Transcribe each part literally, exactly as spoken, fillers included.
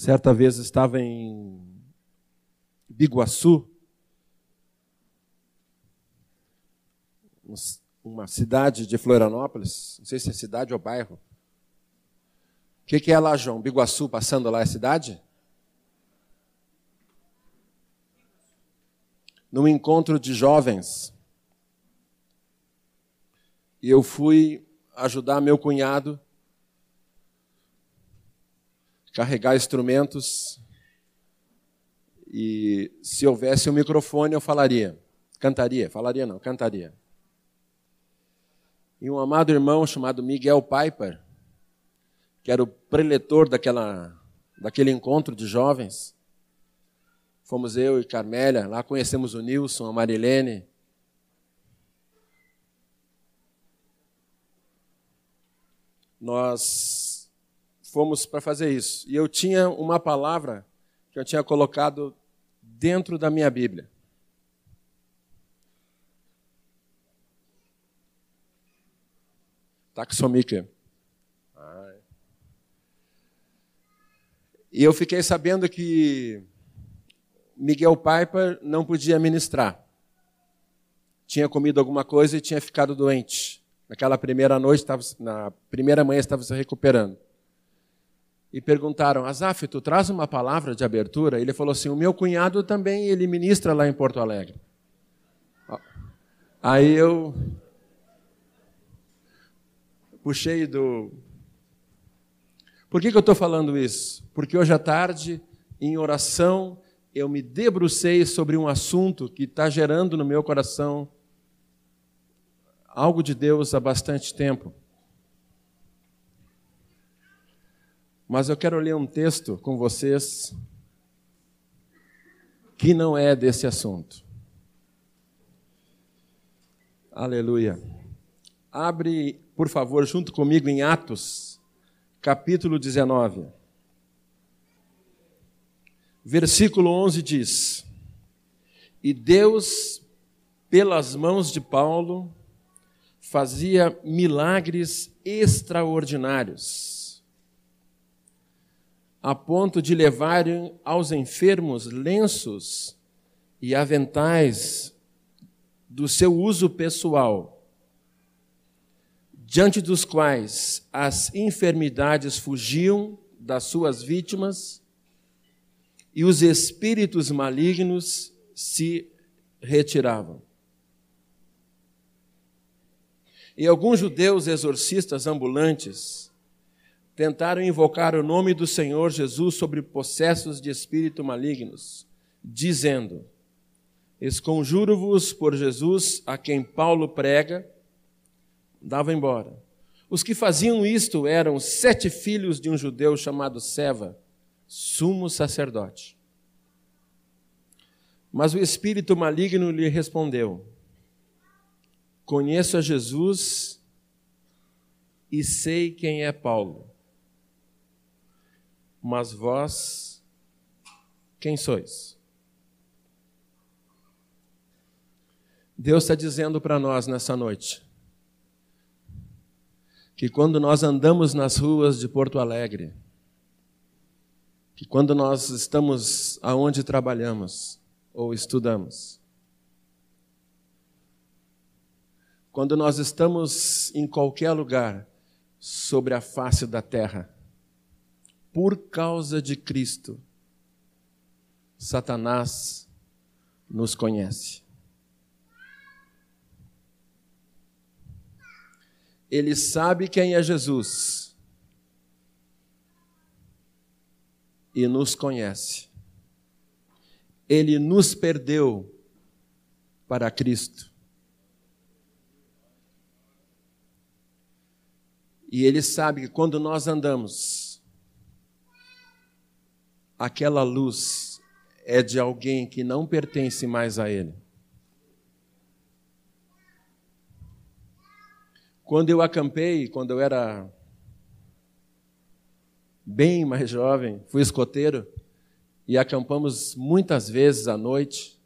Certa vez estava em Biguaçu, uma cidade de Florianópolis, não sei se é cidade ou bairro. O que, que é lá, João? Biguaçu, passando lá é cidade? Num encontro de jovens, e eu fui ajudar meu cunhado a carregar instrumentos, e se houvesse um microfone eu falaria, cantaria, falaria não, cantaria. E um amado irmão chamado Miguel Piper, que era o preletor daquela, daquele encontro de jovens, fomos eu e Carmélia, lá conhecemos o Nilson, a Marilene. Nós fomos para fazer isso. E eu tinha uma palavra que eu tinha colocado dentro da minha Bíblia. Taxomica. E eu fiquei sabendo que Miguel Piper não podia ministrar. Tinha comido alguma coisa e tinha ficado doente. Naquela primeira noite, tava, na primeira manhã, estava se recuperando. E perguntaram, Azaf, tu traz uma palavra de abertura? Ele falou assim, o meu cunhado também, ele ministra lá em Porto Alegre. Aí eu puxei do... Por que, que eu estou falando isso? Porque hoje à tarde, em oração, eu me debrucei sobre um assunto que está gerando no meu coração algo de Deus há bastante tempo. Mas eu quero ler um texto com vocês que não é desse assunto. Aleluia. Abre, por favor, junto comigo em Atos, capítulo dezenove. Versículo onze diz, e Deus, pelas mãos de Paulo, fazia milagres extraordinários, a ponto de levarem aos enfermos lenços e aventais do seu uso pessoal, diante dos quais as enfermidades fugiam das suas vítimas, e os espíritos malignos se retiravam. E alguns judeus exorcistas ambulantes tentaram invocar o nome do Senhor Jesus sobre possessos de espírito malignos, dizendo, esconjuro-vos por Jesus, a quem Paulo prega, dava embora. Os que faziam isto eram sete filhos de um judeu chamado Seva, sumo sacerdote. Mas o espírito maligno lhe respondeu, conheço a Jesus e sei quem é Paulo, mas vós quem sois? Deus está dizendo para nós nessa noite, que quando nós andamos nas ruas de Porto Alegre, que quando nós estamos aonde trabalhamos ou estudamos, quando nós estamos em qualquer lugar sobre a face da terra, por causa de Cristo, Satanás nos conhece. Ele sabe quem é Jesus. E nos conhece. Ele nos perdeu para Cristo. E ele sabe que quando nós andamos, aquela luz é de alguém que não pertence mais a ele. Quando eu acampei, quando eu era bem mais jovem, fui escoteiro e acampamos muitas vezes à noite.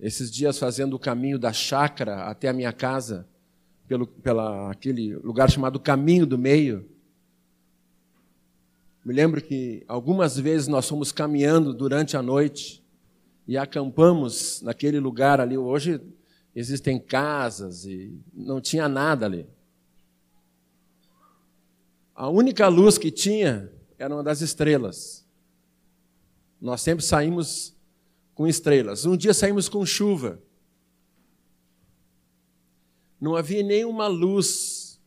Esses dias fazendo o caminho da chácara até a minha casa, pelo pela, aquele lugar chamado Caminho do Meio. Me lembro que algumas vezes nós fomos caminhando durante a noite e acampamos naquele lugar ali. Hoje existem casas e não tinha nada ali. A única luz que tinha era uma das estrelas. Nós sempre saímos com estrelas. Um dia saímos com chuva. Não havia nenhuma luz.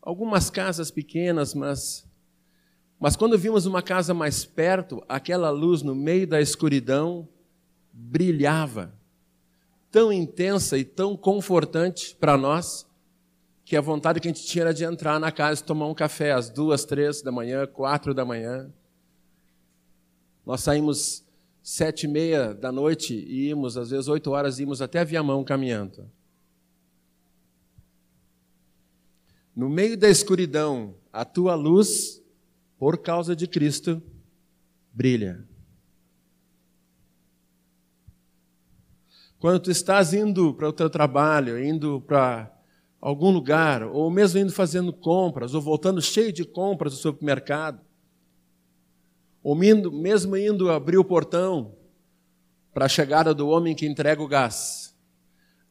Algumas casas pequenas, mas... Mas quando vimos uma casa mais perto, aquela luz no meio da escuridão brilhava. Tão intensa e tão confortante para nós, que a vontade que a gente tinha era de entrar na casa e tomar um café às duas, três da manhã, quatro da manhã. Nós saímos sete e meia da noite e íamos, às vezes oito horas, íamos até Viamão caminhando. No meio da escuridão, a tua luz, por causa de Cristo, brilha. Quando tu estás indo para o teu trabalho, indo para algum lugar, ou mesmo indo fazendo compras, ou voltando cheio de compras do supermercado, ou mesmo indo abrir o portão para a chegada do homem que entrega o gás,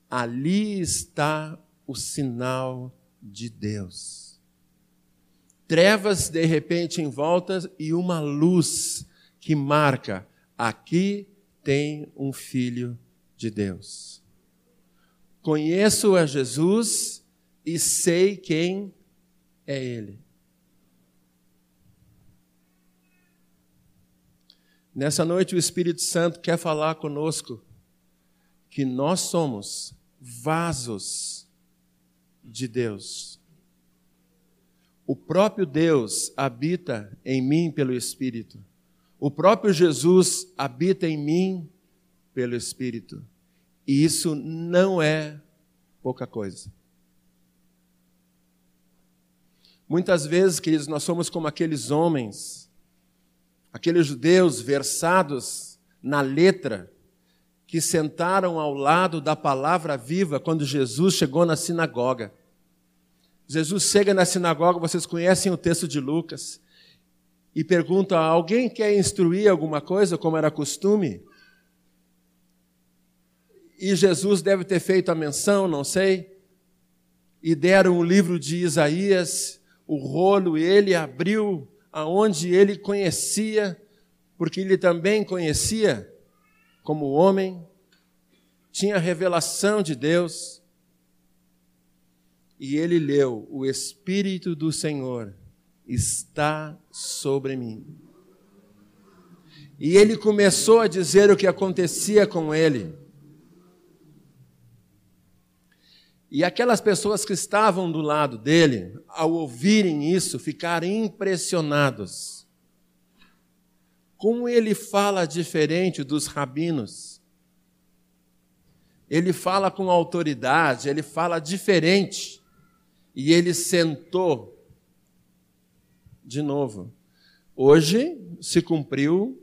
ali está o sinal de Deus. Trevas de repente em volta e uma luz que marca, aqui tem um filho de Deus. Conheço a Jesus e sei quem é Ele. Nessa noite o Espírito Santo quer falar conosco que nós somos vasos de Deus. O próprio Deus habita em mim pelo Espírito. O próprio Jesus habita em mim pelo Espírito. E isso não é pouca coisa. Muitas vezes, queridos, nós somos como aqueles homens... Aqueles judeus versados na letra, que sentaram ao lado da palavra viva quando Jesus chegou na sinagoga. Jesus chega na sinagoga, vocês conhecem o texto de Lucas, e pergunta, alguém quer instruir alguma coisa, como era costume? E Jesus deve ter feito a menção, não sei, e deram o livro de Isaías, o rolo, e ele abriu, aonde ele conhecia, porque ele também conhecia como homem, tinha a revelação de Deus, e ele leu, o Espírito do Senhor está sobre mim. E ele começou a dizer o que acontecia com ele. E aquelas pessoas que estavam do lado dele, ao ouvirem isso, ficaram impressionados. Como ele fala diferente dos rabinos. Ele fala com autoridade, ele fala diferente. E ele sentou de novo. Hoje se cumpriu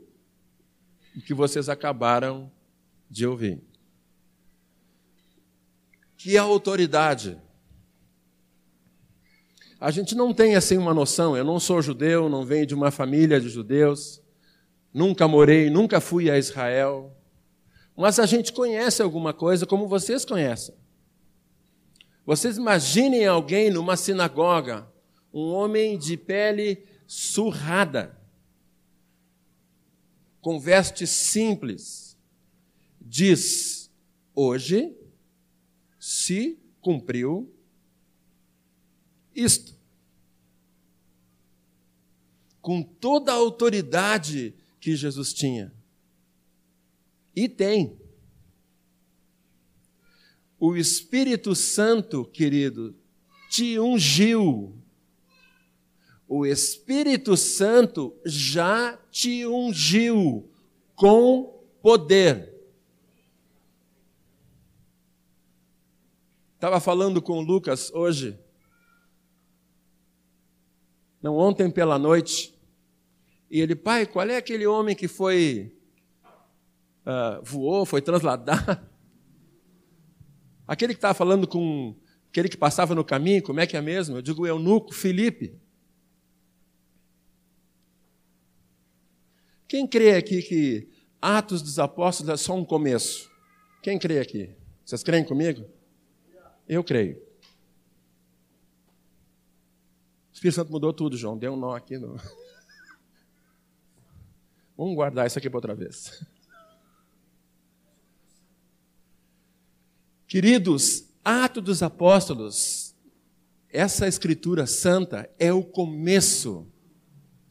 o que vocês acabaram de ouvir. Que é a autoridade. A gente não tem assim uma noção, eu não sou judeu, não venho de uma família de judeus, nunca morei, nunca fui a Israel, mas a gente conhece alguma coisa como vocês conhecem. Vocês imaginem alguém numa sinagoga, um homem de pele surrada, com veste simples, diz, hoje... se cumpriu isto. Com toda a autoridade que Jesus tinha. E tem. O Espírito Santo, querido, te ungiu. O Espírito Santo já te ungiu com poder. Estava falando com o Lucas hoje, não ontem pela noite, e ele, pai, qual é aquele homem que foi, uh, voou, foi transladado? Aquele que estava falando com, aquele que passava no caminho, como é que é mesmo? Eu digo, eunuco, Filipe. Quem crê aqui que Atos dos Apóstolos é só um começo? Quem crê aqui? Vocês creem comigo? Eu creio. O Espírito Santo mudou tudo, João. Deu um nó aqui. No... Vamos guardar isso aqui para outra vez. Queridos, Atos dos Apóstolos, essa Escritura Santa é o começo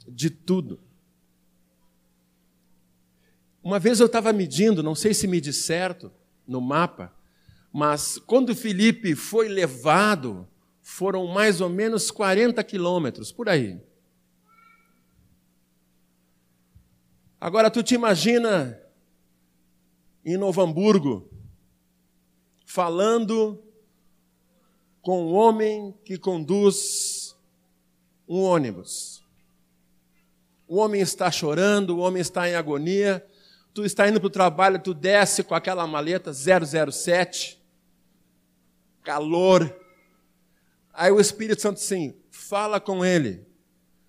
de tudo. Uma vez eu estava medindo, não sei se medi certo no mapa, mas quando Filipe foi levado, foram mais ou menos quarenta quilômetros, por aí. Agora, tu te imagina em Novo Hamburgo, falando com um homem que conduz um ônibus. O homem está chorando, o homem está em agonia, tu está indo para o trabalho, tu desce com aquela maleta zero zero sete, calor. Aí o Espírito Santo, sim, fala com ele.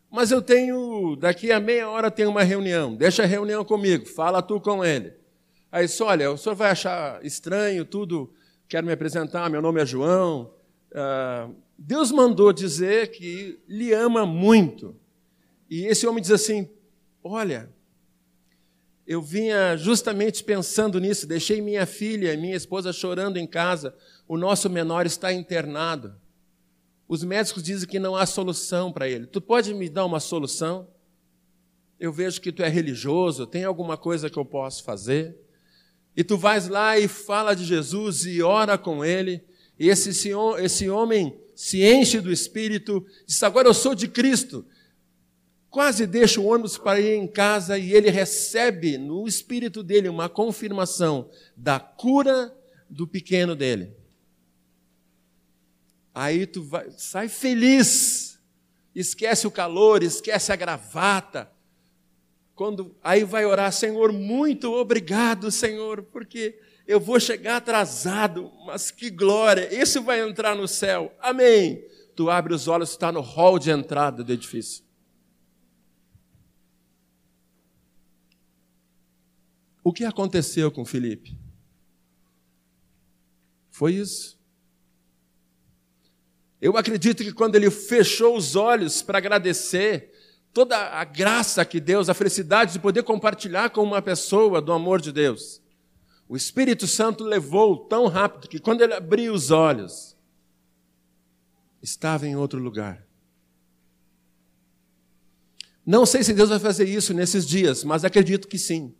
Mas eu tenho, daqui a meia hora tem uma reunião, deixa a reunião comigo, fala tu com ele. Aí só, olha, o senhor vai achar estranho tudo, quero me apresentar, meu nome é João... Uh, Deus mandou dizer que lhe ama muito. E esse homem diz assim, olha, eu vinha justamente pensando nisso, deixei minha filha e minha esposa chorando em casa, o nosso menor está internado. Os médicos dizem que não há solução para ele. Tu pode me dar uma solução? Eu vejo que tu é religioso, tem alguma coisa que eu posso fazer? E tu vais lá e fala de Jesus e ora com ele. E esse, senhor, esse homem se enche do Espírito, diz, agora eu sou de Cristo. Quase deixa o ônibus para ir em casa e ele recebe no Espírito dele uma confirmação da cura do pequeno dele. Aí tu vai, sai feliz, esquece o calor, esquece a gravata. Quando, aí vai orar, Senhor, muito obrigado, Senhor, porque... eu vou chegar atrasado, mas que glória, esse vai entrar no céu, amém. Tu abre os olhos, está no hall de entrada do edifício. O que aconteceu com Filipe? Foi isso. Eu acredito que quando ele fechou os olhos para agradecer toda a graça que Deus, a felicidade de poder compartilhar com uma pessoa do amor de Deus, o Espírito Santo levou tão rápido que quando ele abriu os olhos, estava em outro lugar. Não sei se Deus vai fazer isso nesses dias, mas acredito que sim.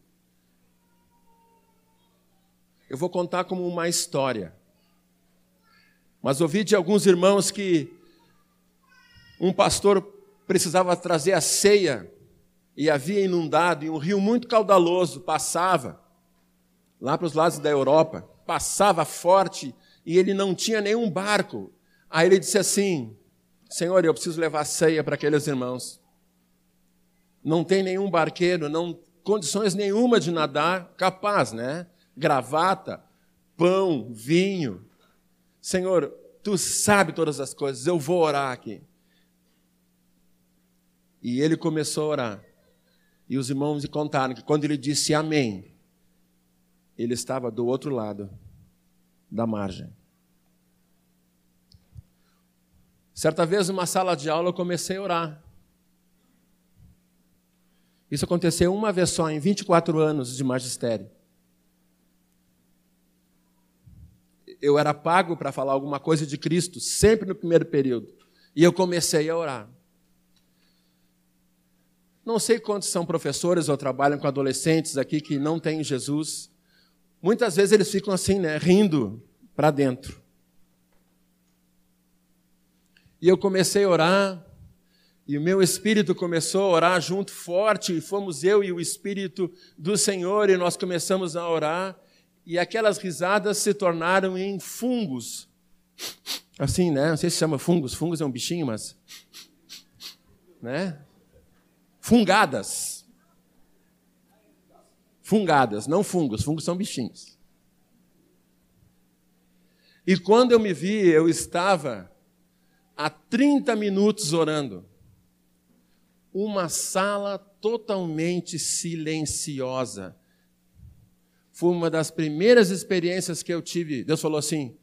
Eu vou contar como uma história. Mas ouvi de alguns irmãos que um pastor precisava trazer a ceia e havia inundado e um rio muito caudaloso passava lá para os lados da Europa, passava forte e ele não tinha nenhum barco. Aí ele disse assim, Senhor, eu preciso levar ceia para aqueles irmãos. Não tem nenhum barqueiro, não condições nenhuma de nadar, capaz, né? Gravata, pão, vinho. Senhor, tu sabe todas as coisas, eu vou orar aqui. E ele começou a orar. E os irmãos me contaram que quando ele disse amém, ele estava do outro lado da margem. Certa vez, numa sala de aula, eu comecei a orar. Isso aconteceu uma vez só, em vinte e quatro anos de magistério. Eu era pago para falar alguma coisa de Cristo, sempre no primeiro período. E eu comecei a orar. Não sei quantos são professores ou trabalham com adolescentes aqui que não têm Jesus. Muitas vezes eles ficam assim, né, rindo para dentro. E eu comecei a orar, e o meu espírito começou a orar junto forte, e fomos eu e o Espírito do Senhor, e nós começamos a orar, e aquelas risadas se tornaram em fungos. Assim, né? Não sei se chama fungos, fungos é um bichinho, mas... né? Fungadas. Fungadas, não fungos, fungos são bichinhos. E quando eu me vi, eu estava há trinta minutos orando. uma sala totalmente silenciosa. Foi uma das primeiras experiências que eu tive. Deus falou assim,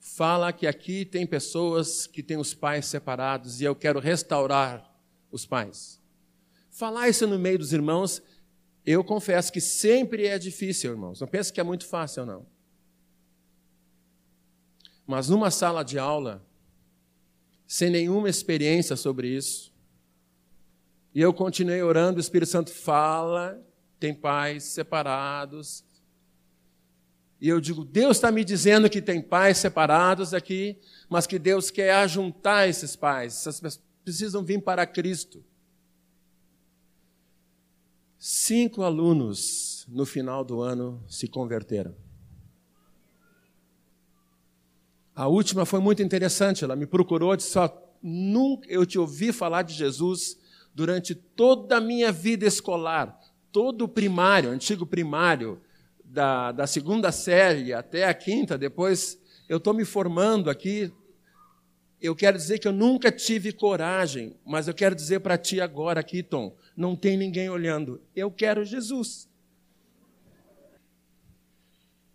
fala que aqui tem pessoas que têm os pais separados e eu quero restaurar os pais. Falar isso no meio dos irmãos, eu confesso que sempre é difícil, irmãos. Não pense que é muito fácil, não. Mas numa sala de aula, sem nenhuma experiência sobre isso, e eu continuei orando, o Espírito Santo fala, tem pais separados. E eu digo, Deus está me dizendo que tem pais separados aqui, mas que Deus quer ajuntar esses pais, essas pessoas precisam vir para Cristo. Cinco alunos, no final do ano, se converteram. A última foi muito interessante, ela me procurou e disse, só, nunca eu te ouvi falar de Jesus durante toda a minha vida escolar, todo o primário, antigo primário, da, da segunda série até a quinta, depois eu estou me formando aqui, eu quero dizer que eu nunca tive coragem, mas eu quero dizer para ti agora aqui, Tom, não tem ninguém olhando, eu quero Jesus.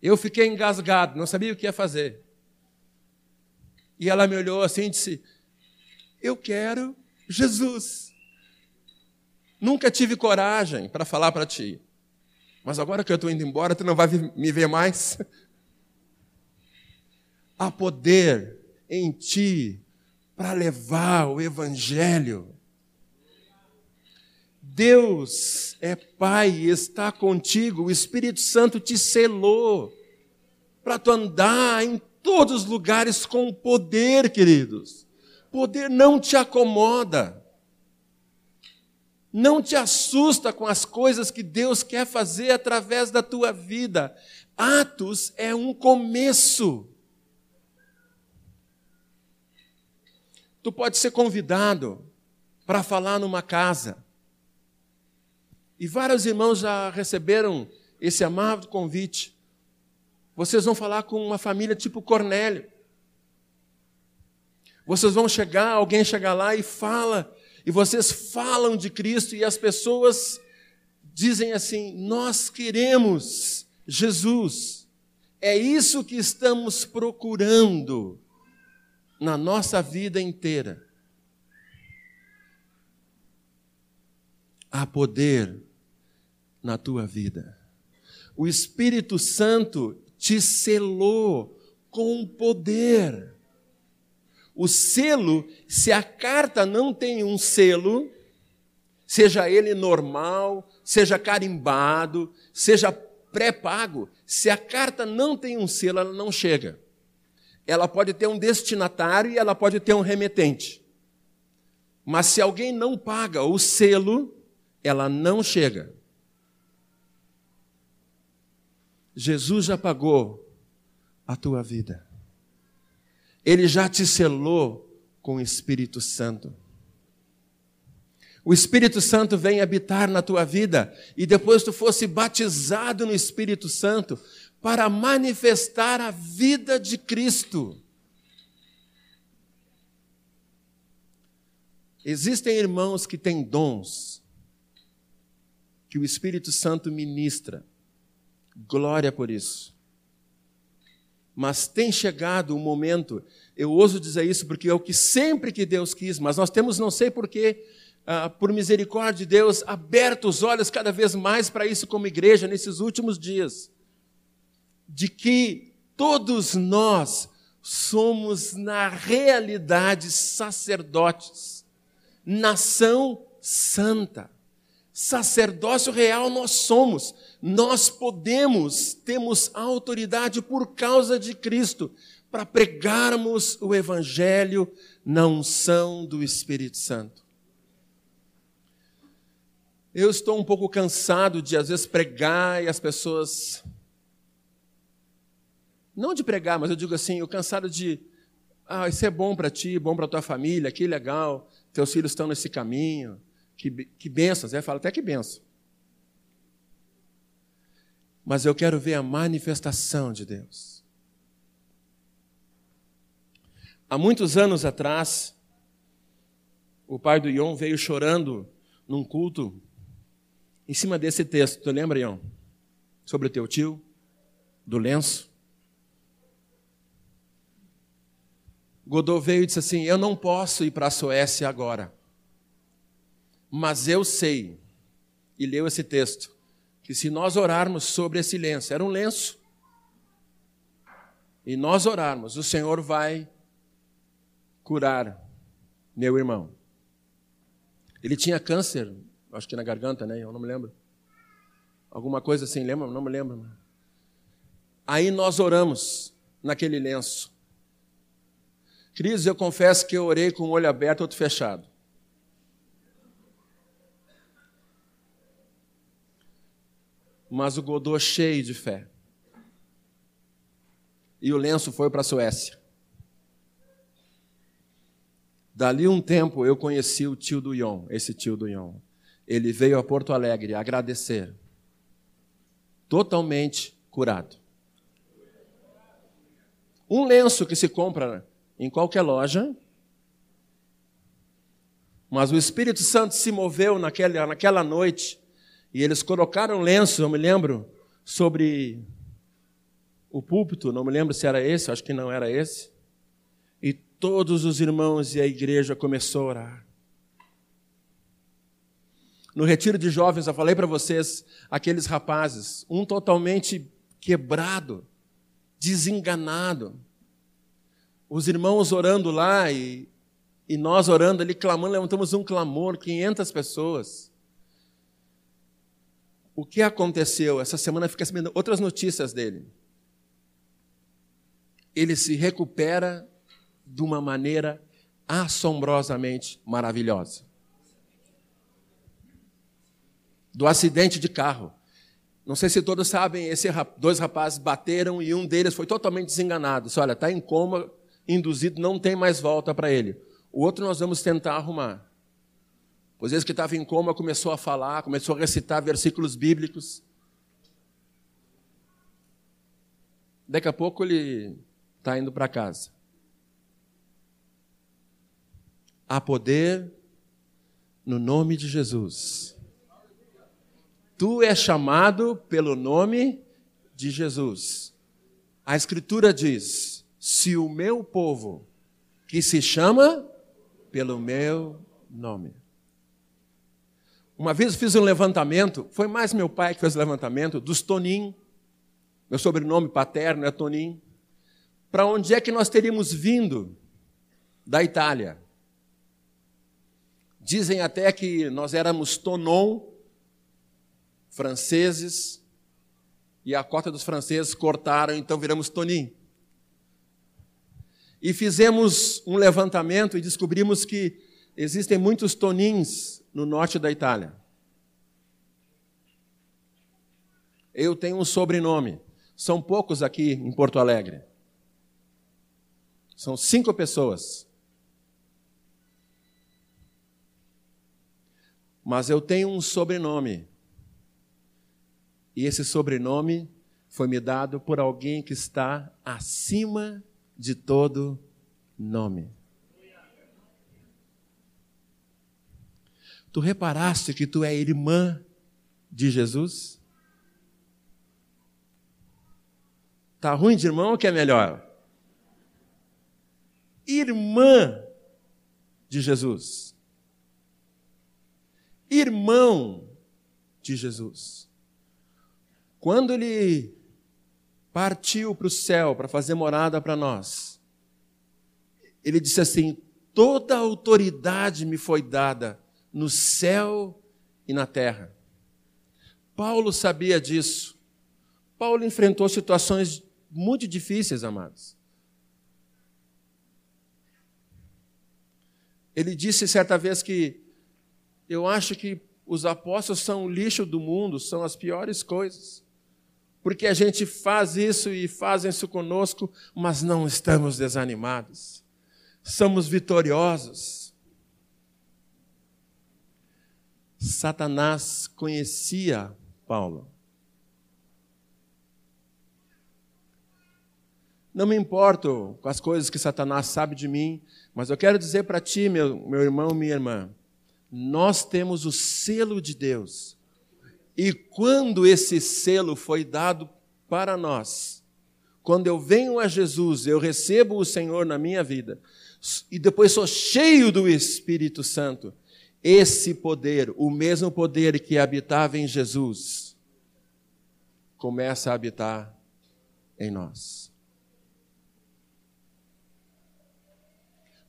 Eu fiquei engasgado, não sabia o que ia fazer. E ela me olhou assim e disse, eu quero Jesus. Nunca tive coragem para falar para ti, mas agora que eu estou indo embora, tu não vai me ver mais. Há poder em ti para levar o evangelho. Deus é Pai e está contigo, o Espírito Santo te selou para tu andar em todos os lugares com poder, queridos. Poder não te acomoda. Não te assusta com as coisas que Deus quer fazer através da tua vida. Atos é um começo. Tu pode ser convidado para falar numa casa. E vários irmãos já receberam esse amável convite. Vocês vão falar com uma família tipo Cornélio. Vocês vão chegar, alguém chegar lá e fala, e vocês falam de Cristo, e as pessoas dizem assim, nós queremos Jesus. É isso que estamos procurando na nossa vida inteira. Há poder na tua vida. O Espírito Santo te selou com poder. O selo, se a carta não tem um selo, seja ele normal, seja carimbado, seja pré-pago, se a carta não tem um selo, ela não chega. Ela pode ter um destinatário e ela pode ter um remetente. Mas se alguém não paga o selo, ela não chega. Jesus já pagou a tua vida. Ele já te selou com o Espírito Santo. O Espírito Santo vem habitar na tua vida e depois tu fosse batizado no Espírito Santo para manifestar a vida de Cristo. Existem irmãos que têm dons que o Espírito Santo ministra. Glória por isso. Mas tem chegado o momento, eu ouso dizer isso porque é o que sempre que Deus quis, mas nós temos, não sei porquê, uh, por misericórdia de Deus, aberto os olhos cada vez mais para isso como igreja nesses últimos dias, de que todos nós somos, na realidade, sacerdotes, nação santa. Sacerdócio real nós somos, nós podemos, temos autoridade por causa de Cristo, para pregarmos o evangelho na unção do Espírito Santo. Eu estou um pouco cansado de às vezes pregar e as pessoas, não de pregar, mas eu digo assim, eu cansado de, ah, isso é bom para ti, bom para tua família, que legal, teus filhos estão nesse caminho. Que, que bênçãos, eu falo até que bênção. Mas eu quero ver a manifestação de Deus. Há muitos anos atrás, o pai do Ion veio chorando num culto, em cima desse texto. Tu lembra, Ion? Sobre o teu tio, do lenço. Godoveio disse assim, eu não posso ir para a Suécia agora, mas eu sei, e leu esse texto, que se nós orarmos sobre esse lenço, era um lenço, e nós orarmos, o Senhor vai curar meu irmão. Ele tinha câncer, acho que na garganta, né? Eu não me lembro. Alguma coisa assim, lembra? Não me lembro. Aí nós oramos naquele lenço. Cris, eu confesso que eu orei com um olho aberto e outro fechado. Mas o Godô cheio de fé. E o lenço foi para a Suécia. Dali um tempo eu conheci o tio do Ion, esse tio do Ion. Ele veio a Porto Alegre agradecer. Totalmente curado. Um lenço que se compra em qualquer loja, mas o Espírito Santo se moveu naquela, naquela noite. E eles colocaram lenço, eu me lembro, sobre o púlpito, não me lembro se era esse, acho que não era esse. E todos os irmãos e a igreja começou a orar. No retiro de jovens, eu falei para vocês, aqueles rapazes, um totalmente quebrado, desenganado. Os irmãos orando lá e, e nós orando ali, clamando, levantamos um clamor, quinhentas pessoas. O que aconteceu? Essa semana fica sabendo outras notícias dele. Ele se recupera de uma maneira assombrosamente maravilhosa. Do acidente de carro. Não sei se todos sabem, esses dois rapazes bateram e um deles foi totalmente desenganado. Disse, olha, está em coma, induzido, não tem mais volta para ele. O outro nós vamos tentar arrumar. Às vezes que estava em coma, começou a falar, começou a recitar versículos bíblicos. Daqui a pouco ele está indo para casa. Há poder no nome de Jesus. Tu és chamado pelo nome de Jesus. A Escritura diz, se o meu povo, que se chama pelo meu nome. Uma vez eu fiz um levantamento, foi mais meu pai que fez o levantamento, dos Tonin, meu sobrenome paterno é Tonin, para onde é que nós teríamos vindo da Itália. Dizem até que nós éramos Tonon, franceses, e a cota dos franceses cortaram, então viramos Tonin. E fizemos um levantamento e descobrimos que existem muitos Tonins no norte da Itália. Eu tenho um sobrenome. São poucos aqui em Porto Alegre. São cinco pessoas. Mas eu tenho um sobrenome. E esse sobrenome foi me dado por alguém que está acima de todo nome. Tu reparaste que tu é irmã de Jesus? Tá ruim de irmão ou que é melhor? Irmã de Jesus. Irmão de Jesus. Quando ele partiu para o céu para fazer morada para nós, ele disse assim, toda a autoridade me foi dada no céu e na terra. Paulo sabia disso. Paulo enfrentou situações muito difíceis, amados. Ele disse certa vez que eu acho que os apóstolos são o lixo do mundo, são as piores coisas, porque a gente faz isso e fazem isso conosco, mas não estamos desanimados. Somos vitoriosos. Satanás conhecia Paulo. Não me importo com as coisas que Satanás sabe de mim, mas eu quero dizer para ti, meu, meu irmão, minha irmã, nós temos o selo de Deus. E quando esse selo foi dado para nós, quando eu venho a Jesus, eu recebo o Senhor na minha vida, e depois sou cheio do Espírito Santo, esse poder, o mesmo poder que habitava em Jesus, começa a habitar em nós.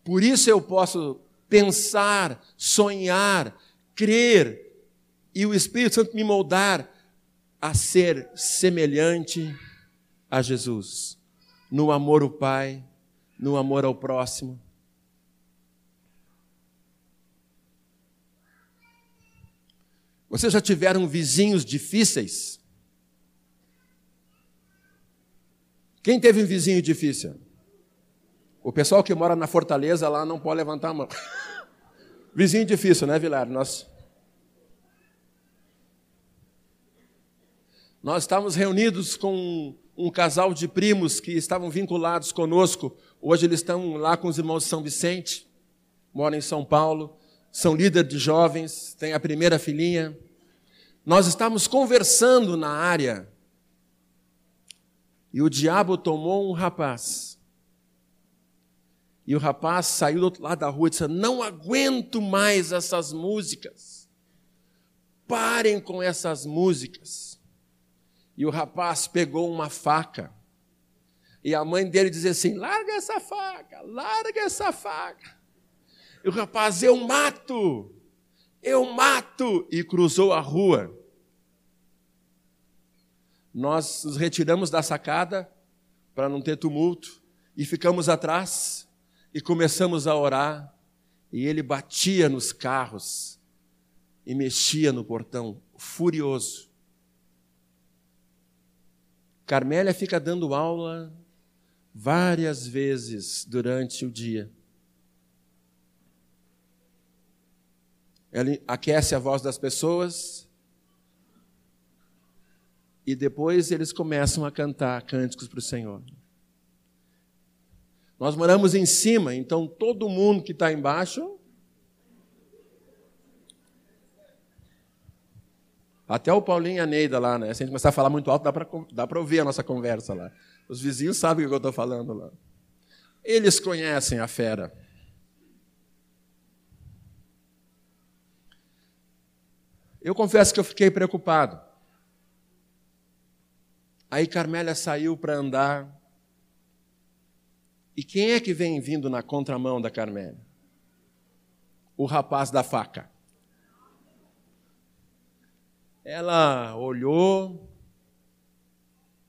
Por isso eu posso pensar, sonhar, crer, e o Espírito Santo me moldar a ser semelhante a Jesus, no amor ao Pai, no amor ao próximo. Vocês já tiveram vizinhos difíceis? Quem teve um vizinho difícil? O pessoal que mora na Fortaleza lá não pode levantar a mão. Vizinho difícil, né, Vilar? Nós... Nós estávamos reunidos com um casal de primos que estavam vinculados conosco. Hoje eles estão lá com os irmãos de São Vicente, moram em São Paulo, são líderes de jovens, têm a primeira filhinha. Nós estávamos conversando na área e o diabo tomou um rapaz. E o rapaz saiu do outro lado da rua e disse: não aguento mais essas músicas, parem com essas músicas. E o rapaz pegou uma faca. E a mãe dele dizia assim: larga essa faca, larga essa faca. E o rapaz: eu mato, eu mato. E cruzou a rua. Nós nos retiramos da sacada para não ter tumulto. E ficamos atrás e começamos a orar. E ele batia nos carros e mexia no portão, furioso. Carmélia fica dando aula várias vezes durante o dia. Ela aquece a voz das pessoas e depois eles começam a cantar cânticos para o Senhor. Nós moramos em cima, então todo mundo que está embaixo, até o Paulinho e a Neida lá, né? Se a gente começar a falar muito alto, dá para ouvir a nossa conversa lá. Os vizinhos sabem o que eu estou falando lá. Eles conhecem a fera. Eu confesso que eu fiquei preocupado. Aí Carmélia saiu para andar. E quem é que vem vindo na contramão da Carmélia? O rapaz da faca. Ela olhou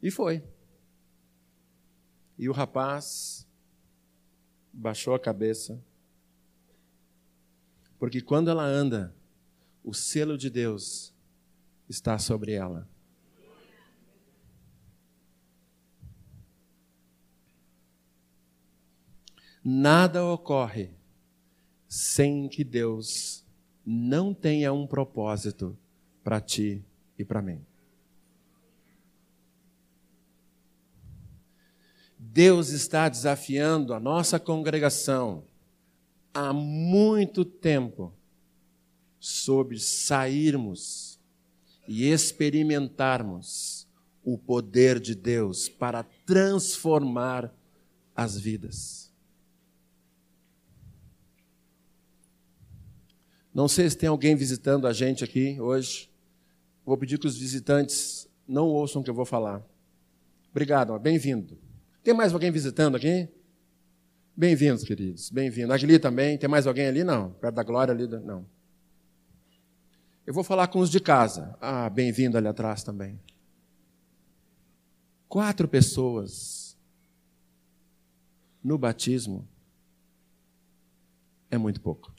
e foi. E o rapaz baixou a cabeça. Porque quando ela anda, o selo de Deus está sobre ela. Nada ocorre sem que Deus não tenha um propósito para ti e para mim. Deus está desafiando a nossa congregação há muito tempo sobre sairmos e experimentarmos o poder de Deus para transformar as vidas. Não sei se tem alguém visitando a gente aqui hoje. Vou pedir que os visitantes não ouçam o que eu vou falar. Obrigado, bem-vindo. Tem mais alguém visitando aqui? Bem-vindos, queridos, bem-vindos. Agli também, tem mais alguém ali? Não, perto da Glória ali, não. Eu vou falar com os de casa. Ah, bem-vindo ali atrás também. Quatro pessoas no batismo é muito pouco.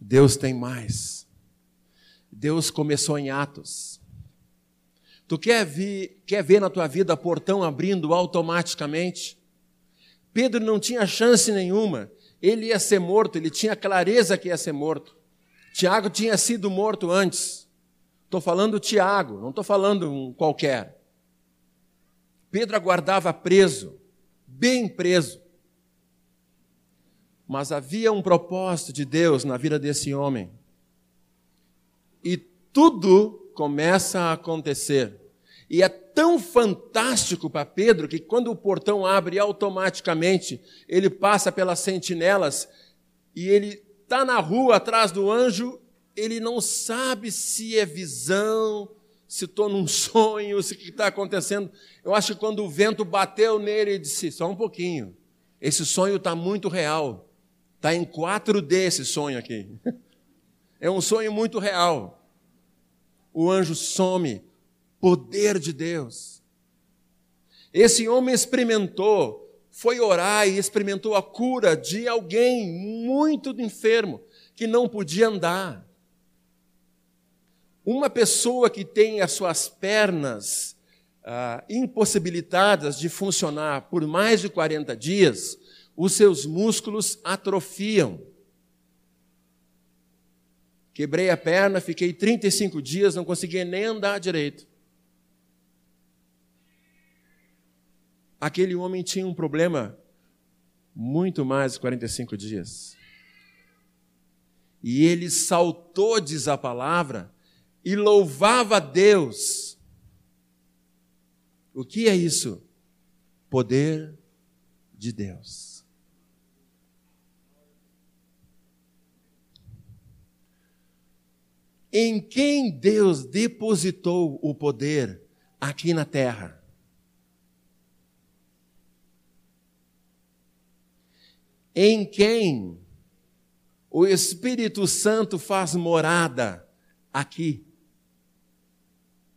Deus tem mais. Deus começou em Atos. Tu quer ver, quer ver na tua vida portão abrindo automaticamente? Pedro não tinha chance nenhuma. Ele ia ser morto, ele tinha clareza que ia ser morto. Tiago tinha sido morto antes. Estou falando Tiago, não estou falando um qualquer. Pedro aguardava preso, bem preso. Mas havia um propósito de Deus na vida desse homem. E tudo começa a acontecer. E é tão fantástico para Pedro que quando o portão abre automaticamente, ele passa pelas sentinelas e ele está na rua atrás do anjo, ele não sabe se é visão, se estou num sonho, se o que está acontecendo. Eu acho que quando o vento bateu nele, ele disse, só um pouquinho, esse sonho está muito real. Está em quatro D esse sonho aqui. É um sonho muito real. O anjo some. Poder de Deus. Esse homem experimentou, foi orar e experimentou a cura de alguém muito enfermo, que não podia andar. Uma pessoa que tem as suas pernas ah, impossibilitadas de funcionar por mais de quarenta dias... os seus músculos atrofiam. Quebrei a perna, fiquei trinta e cinco dias, não conseguia nem andar direito. Aquele homem tinha um problema muito mais de quarenta e cinco dias. E ele saltou, diz a palavra, e louvava a Deus. O que é isso? Poder de Deus. Em quem Deus depositou o poder aqui na terra. Em quem o Espírito Santo faz morada aqui.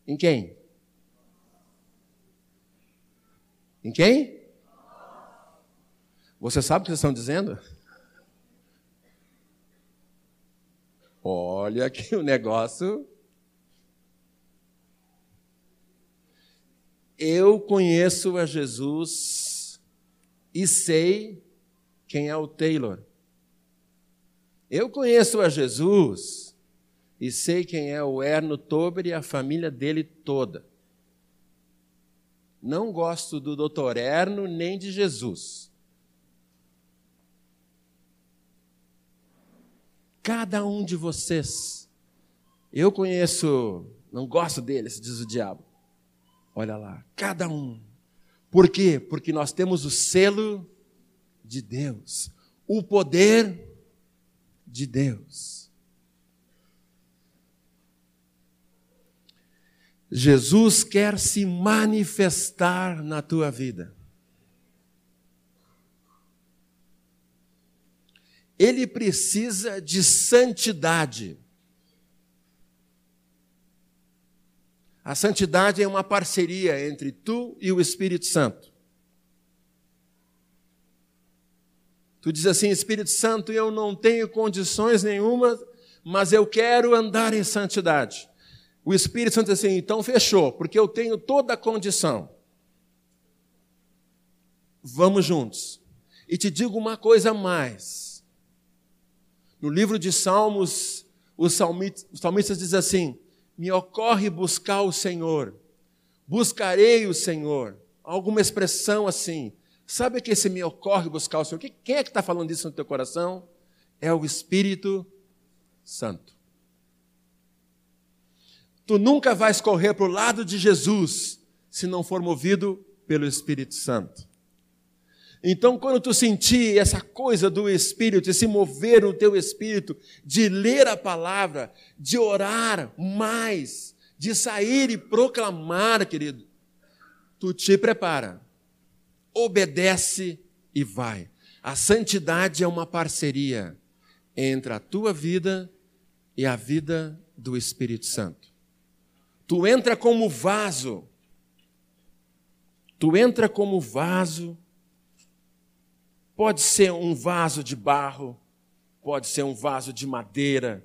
Em quem? Em quem? Você sabe o que vocês estão dizendo? Olha que o negócio... Eu conheço a Jesus e sei quem é o Taylor. Eu conheço a Jesus e sei quem é o Erno Tober e a família dele toda. Não gosto do doutor Erno nem de Jesus. Cada um de vocês. Eu conheço, não gosto deles, diz o diabo. Olha lá, cada um. Por quê? Porque nós temos o selo de Deus, o poder de Deus. Jesus quer se manifestar na tua vida. Ele precisa de santidade. A santidade é uma parceria entre tu e o Espírito Santo. Tu diz assim, Espírito Santo, eu não tenho condições nenhuma, mas eu quero andar em santidade. O Espírito Santo diz assim, então fechou, porque eu tenho toda a condição. Vamos juntos. E te digo uma coisa a mais. No livro de Salmos, os salmistas dizem assim, me ocorre buscar o Senhor, buscarei o Senhor. Alguma expressão assim. Sabe que esse me ocorre buscar o Senhor? Quem é que está falando isso no teu coração? É o Espírito Santo. Tu nunca vais correr para o lado de Jesus se não for movido pelo Espírito Santo. Então, quando tu sentir essa coisa do Espírito, de se mover no teu Espírito, de ler a palavra, de orar mais, de sair e proclamar, querido, tu te prepara, obedece e vai. A santidade é uma parceria entre a tua vida e a vida do Espírito Santo. Tu entra como vaso, tu entra como vaso. Pode ser um vaso de barro, pode ser um vaso de madeira.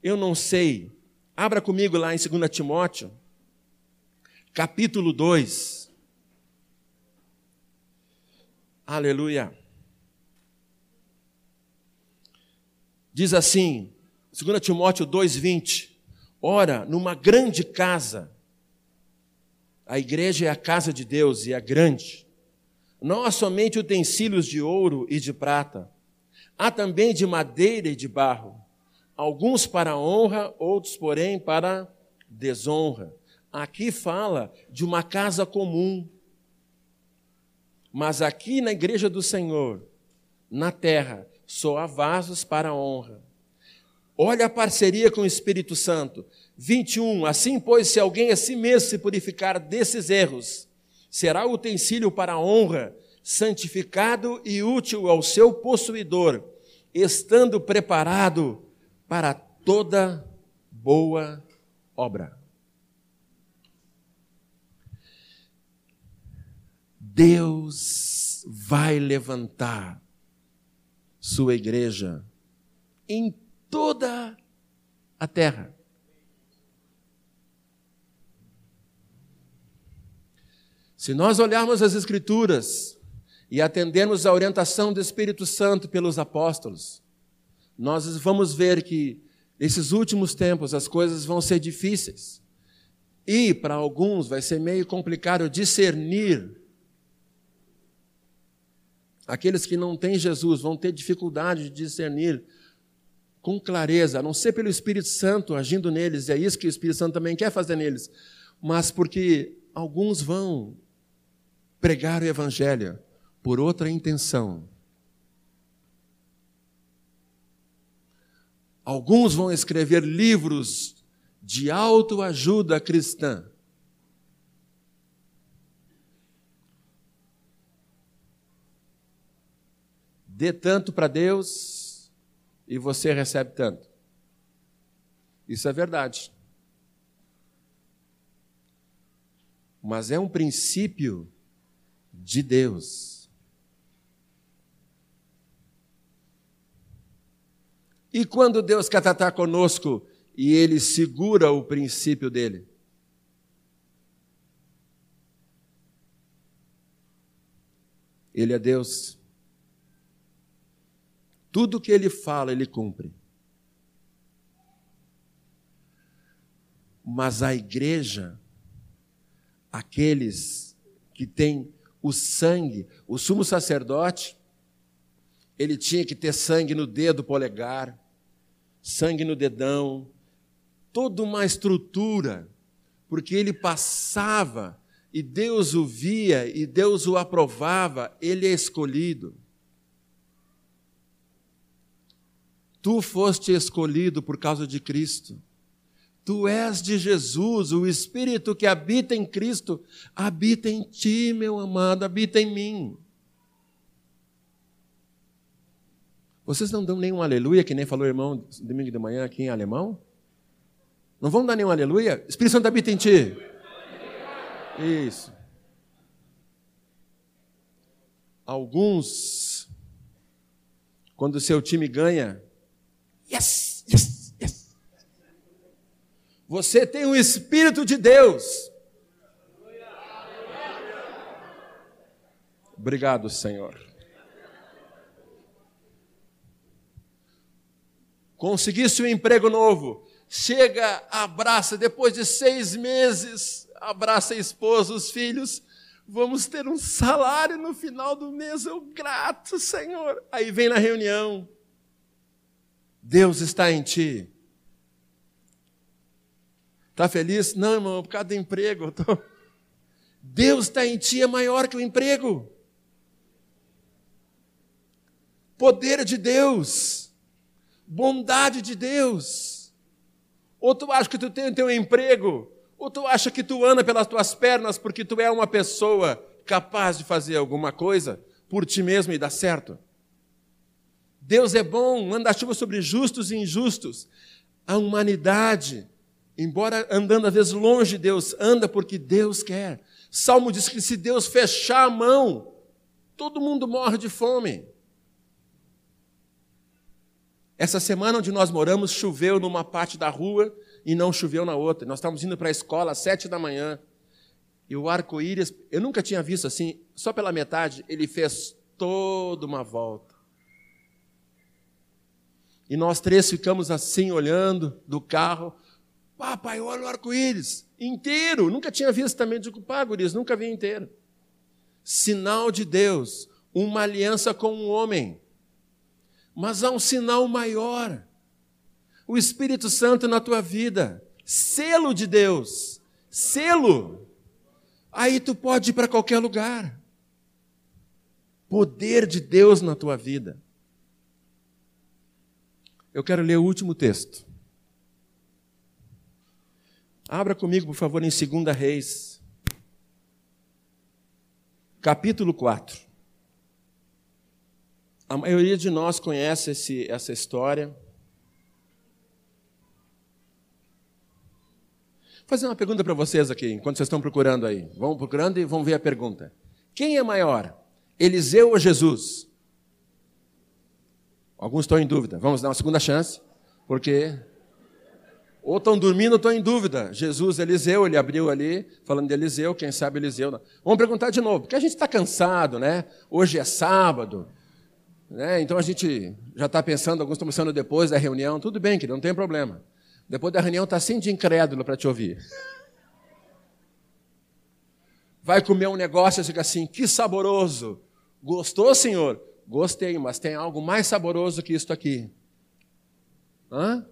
Eu não sei. Abra comigo lá em Segunda Timóteo, capítulo dois. Aleluia. Diz assim, Segunda Timóteo dois, vinte. Ora, numa grande casa, a igreja é a casa de Deus e é grande. Nós somente utensílios de ouro e de prata, Há também de madeira e de barro, alguns para a honra, outros, porém, para a desonra. Aqui fala de uma casa comum. Mas aqui na igreja do Senhor, na terra, só há vasos para a honra. Olha a parceria com o Espírito Santo. vinte e um, assim, pois, se alguém a si mesmo se purificar desses erros, será utensílio para a honra, santificado e útil ao seu possuidor, estando preparado para toda boa obra. Deus vai levantar sua igreja em toda a terra. Se nós olharmos as Escrituras e atendermos à orientação do Espírito Santo pelos apóstolos, nós vamos ver que, nesses últimos tempos, as coisas vão ser difíceis. E, para alguns, vai ser meio complicado discernir. Aqueles que não têm Jesus vão ter dificuldade de discernir com clareza, a não ser pelo Espírito Santo agindo neles, e é isso que o Espírito Santo também quer fazer neles, mas porque alguns vão pregar o Evangelho por outra intenção. Alguns vão escrever livros de autoajuda cristã. Dê tanto para Deus e você recebe tanto. Isso é verdade. Mas é um princípio de Deus. E quando Deus quer tratar conosco e Ele segura o princípio dele? Ele é Deus. Tudo que ele fala, ele cumpre. Mas a igreja, aqueles que têm o sangue, o sumo sacerdote, ele tinha que ter sangue no dedo polegar, sangue no dedão, toda uma estrutura, porque ele passava e Deus o via e Deus o aprovava, ele é escolhido. Tu foste escolhido por causa de Cristo. Tu és de Jesus, o Espírito que habita em Cristo, habita em ti, meu amado, habita em mim. Vocês não dão nenhum aleluia, que nem falou o irmão domingo de manhã aqui em alemão? Não vão dar nenhum aleluia? Espírito Santo habita em ti. Isso. Alguns, quando o seu time ganha, yes, yes, yes. Você tem o Espírito de Deus. Obrigado, Senhor. Conseguisse um emprego novo. Chega, abraça. Depois de seis meses, abraça a esposa, os filhos. Vamos ter um salário no final do mês. Eu grato, Senhor. Aí vem na reunião. Deus está em ti. Está feliz? Não, irmão, por causa do emprego. Tô... Deus está em ti é maior que o emprego. Poder de Deus. Bondade de Deus. Ou tu acha que tu tem o teu emprego, ou tu acha que tu anda pelas tuas pernas porque tu é uma pessoa capaz de fazer alguma coisa por ti mesmo e dar certo. Deus é bom, manda chuva sobre justos e injustos. A humanidade, embora andando às vezes longe de Deus, anda porque Deus quer. Salmo diz que se Deus fechar a mão, todo mundo morre de fome. Essa semana onde nós moramos, choveu numa parte da rua e não choveu na outra. Nós estávamos indo para a escola às sete da manhã e o arco-íris, eu nunca tinha visto assim, só pela metade, ele fez toda uma volta. E nós três ficamos assim, olhando do carro. Papai, olha o arco-íris, inteiro. Nunca tinha visto também de culpar, guris, nunca vi inteiro. Sinal de Deus, uma aliança com um homem. Mas há um sinal maior. O Espírito Santo na tua vida. Selo de Deus. Selo. Aí tu pode ir para qualquer lugar. Poder de Deus na tua vida. Eu quero ler o último texto. Abra comigo, por favor, em Segunda Reis. Capítulo quatro. A maioria de nós conhece esse, essa história. Vou fazer uma pergunta para vocês aqui, enquanto vocês estão procurando aí. Vão procurando e vão ver a pergunta. Quem é maior, Eliseu ou Jesus? Alguns estão em dúvida. Vamos dar uma segunda chance, porque ou estão dormindo ou estão em dúvida. Jesus, Eliseu, ele abriu ali, falando de Eliseu, quem sabe Eliseu. Não. Vamos perguntar de novo, porque a gente está cansado, né? Hoje é sábado. Né? Então a gente já está pensando, alguns estão pensando depois da reunião, tudo bem, querido, não tem problema. Depois da reunião está assim de incrédulo para te ouvir. Vai comer um negócio e fica assim, que saboroso. Gostou, senhor? Gostei, mas tem algo mais saboroso que isto aqui. Hã?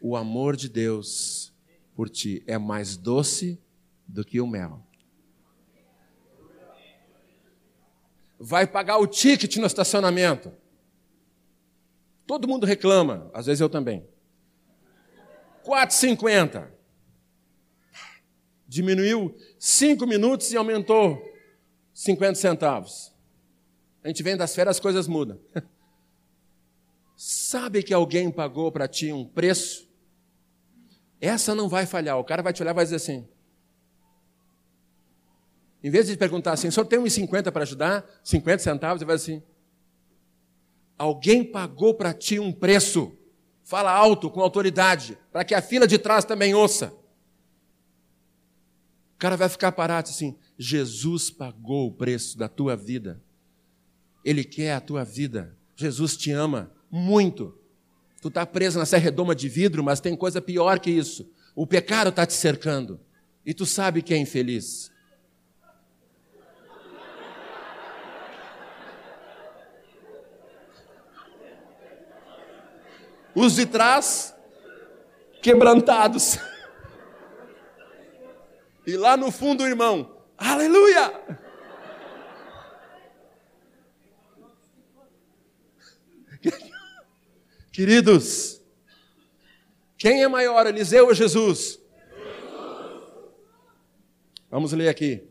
O amor de Deus por ti é mais doce do que o mel. Vai pagar o ticket no estacionamento. Todo mundo reclama, às vezes eu também. quatro e cinquenta. Diminuiu cinco minutos e aumentou cinquenta centavos. A gente vem das férias, as coisas mudam. Sabe que alguém pagou para ti um preço? Essa não vai falhar. O cara vai te olhar e vai dizer assim. Em vez de perguntar assim, o senhor tem um e cinquenta para ajudar? cinquenta centavos? Ele vai assim. Alguém pagou para ti um preço. Fala alto, com autoridade, para que a fila de trás também ouça. O cara vai ficar parado assim. Jesus pagou o preço da tua vida. Ele quer a tua vida. Jesus te ama muito. Tu está preso nessa redoma de vidro, mas tem coisa pior que isso. O pecado está te cercando. E tu sabe que é infeliz. Os de trás, quebrantados. E lá no fundo o irmão, aleluia! Queridos, quem é maior, Eliseu ou Jesus? Jesus. Vamos ler aqui.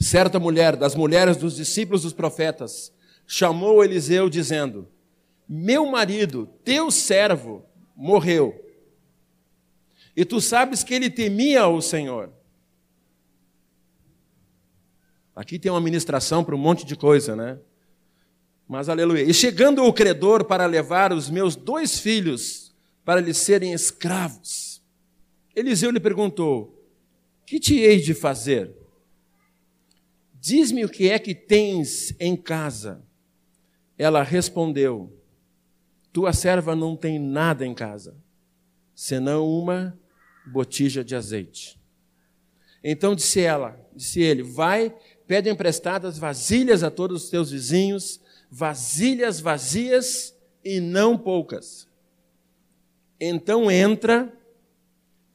Certa mulher, das mulheres dos discípulos dos profetas, chamou Eliseu dizendo... Meu marido, teu servo, morreu. E tu sabes que ele temia o Senhor. Aqui tem uma ministração para um monte de coisa, né? Mas aleluia. E chegando o credor para levar os meus dois filhos para lhes serem escravos, Eliseu lhe perguntou, que te hei de fazer? Diz-me o que é que tens em casa. Ela respondeu, tua serva não tem nada em casa, senão uma botija de azeite. Então disse ela, disse ele, vai, pede emprestadas vasilhas a todos os teus vizinhos, vasilhas vazias e não poucas. Então entra,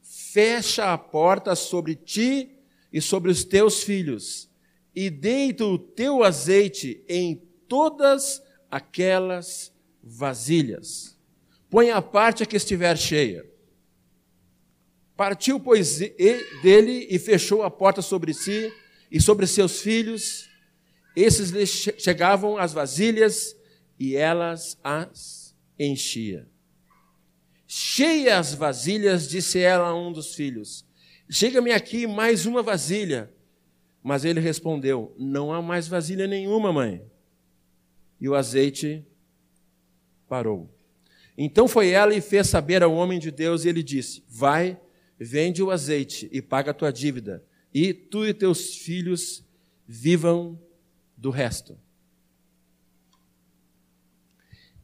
fecha a porta sobre ti e sobre os teus filhos, e deita o teu azeite em todas aquelas vasilhas, põe a parte a que estiver cheia. Partiu, pois, dele e fechou a porta sobre si e sobre seus filhos. Esses lhe chegavam as vasilhas e elas as enchia. Cheia as vasilhas, disse ela a um dos filhos, chega-me aqui mais uma vasilha. Mas ele respondeu, não há mais vasilha nenhuma, mãe. E o azeite parou. Então foi ela e fez saber ao homem de Deus, e ele disse, vai, vende o azeite e paga a tua dívida, e tu e teus filhos vivam do resto.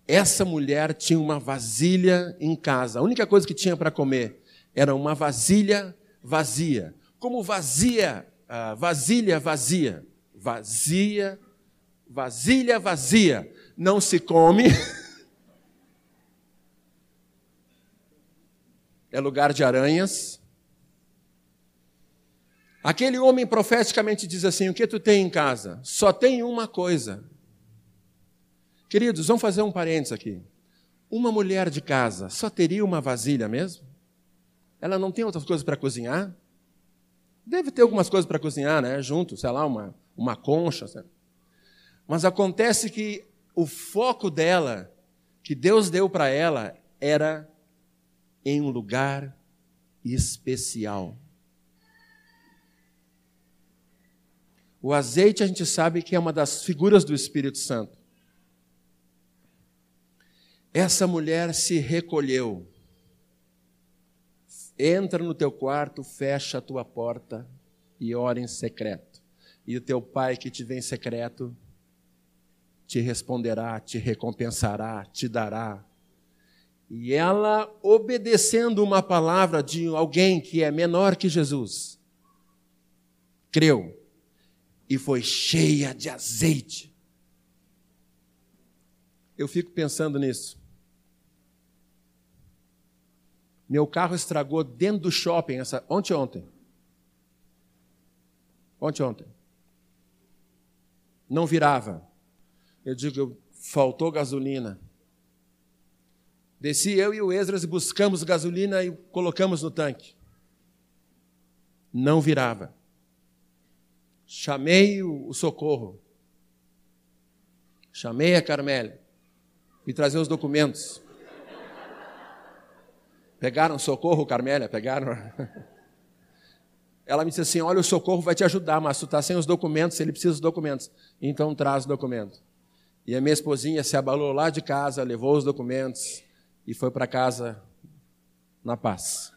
Essa mulher tinha uma vasilha em casa. A única coisa que tinha para comer era uma vasilha vazia. Como vazia, vasilha vazia, vazia, vasilha vazia. não se come, é lugar de aranhas. Aquele homem profeticamente diz assim: o que tu tem em casa? Só tem uma coisa. Queridos, vamos fazer um parênteses aqui. Uma mulher de casa só teria uma vasilha mesmo? Ela não tem outras coisas para cozinhar? Deve ter algumas coisas para cozinhar, né? Junto, sei lá, uma, uma concha. Sabe? Mas acontece que o foco dela, que Deus deu para ela, era em um lugar especial. O azeite a gente sabe que é uma das figuras do Espírito Santo. Essa mulher se recolheu. Entra no teu quarto, fecha a tua porta e ora em secreto. E o teu pai que te vê em secreto te responderá, te recompensará, te dará. E ela, obedecendo uma palavra de alguém que é menor que Jesus, creu e foi cheia de azeite. Eu fico pensando nisso. Meu carro estragou dentro do shopping, essa, ontem, ontem. Ontem, ontem. Não virava. Eu digo, faltou gasolina. Desci eu e o Esdras e buscamos gasolina e colocamos no tanque. Não virava. Chamei o socorro. Chamei a Carmélia. E trazer os documentos. Pegaram socorro, Carmélia? Pegaram? Ela me disse assim, olha, o socorro vai te ajudar, mas tu está sem os documentos, ele precisa dos documentos. Então traz o documento. E a minha esposinha se abalou lá de casa, levou os documentos e foi para casa na paz.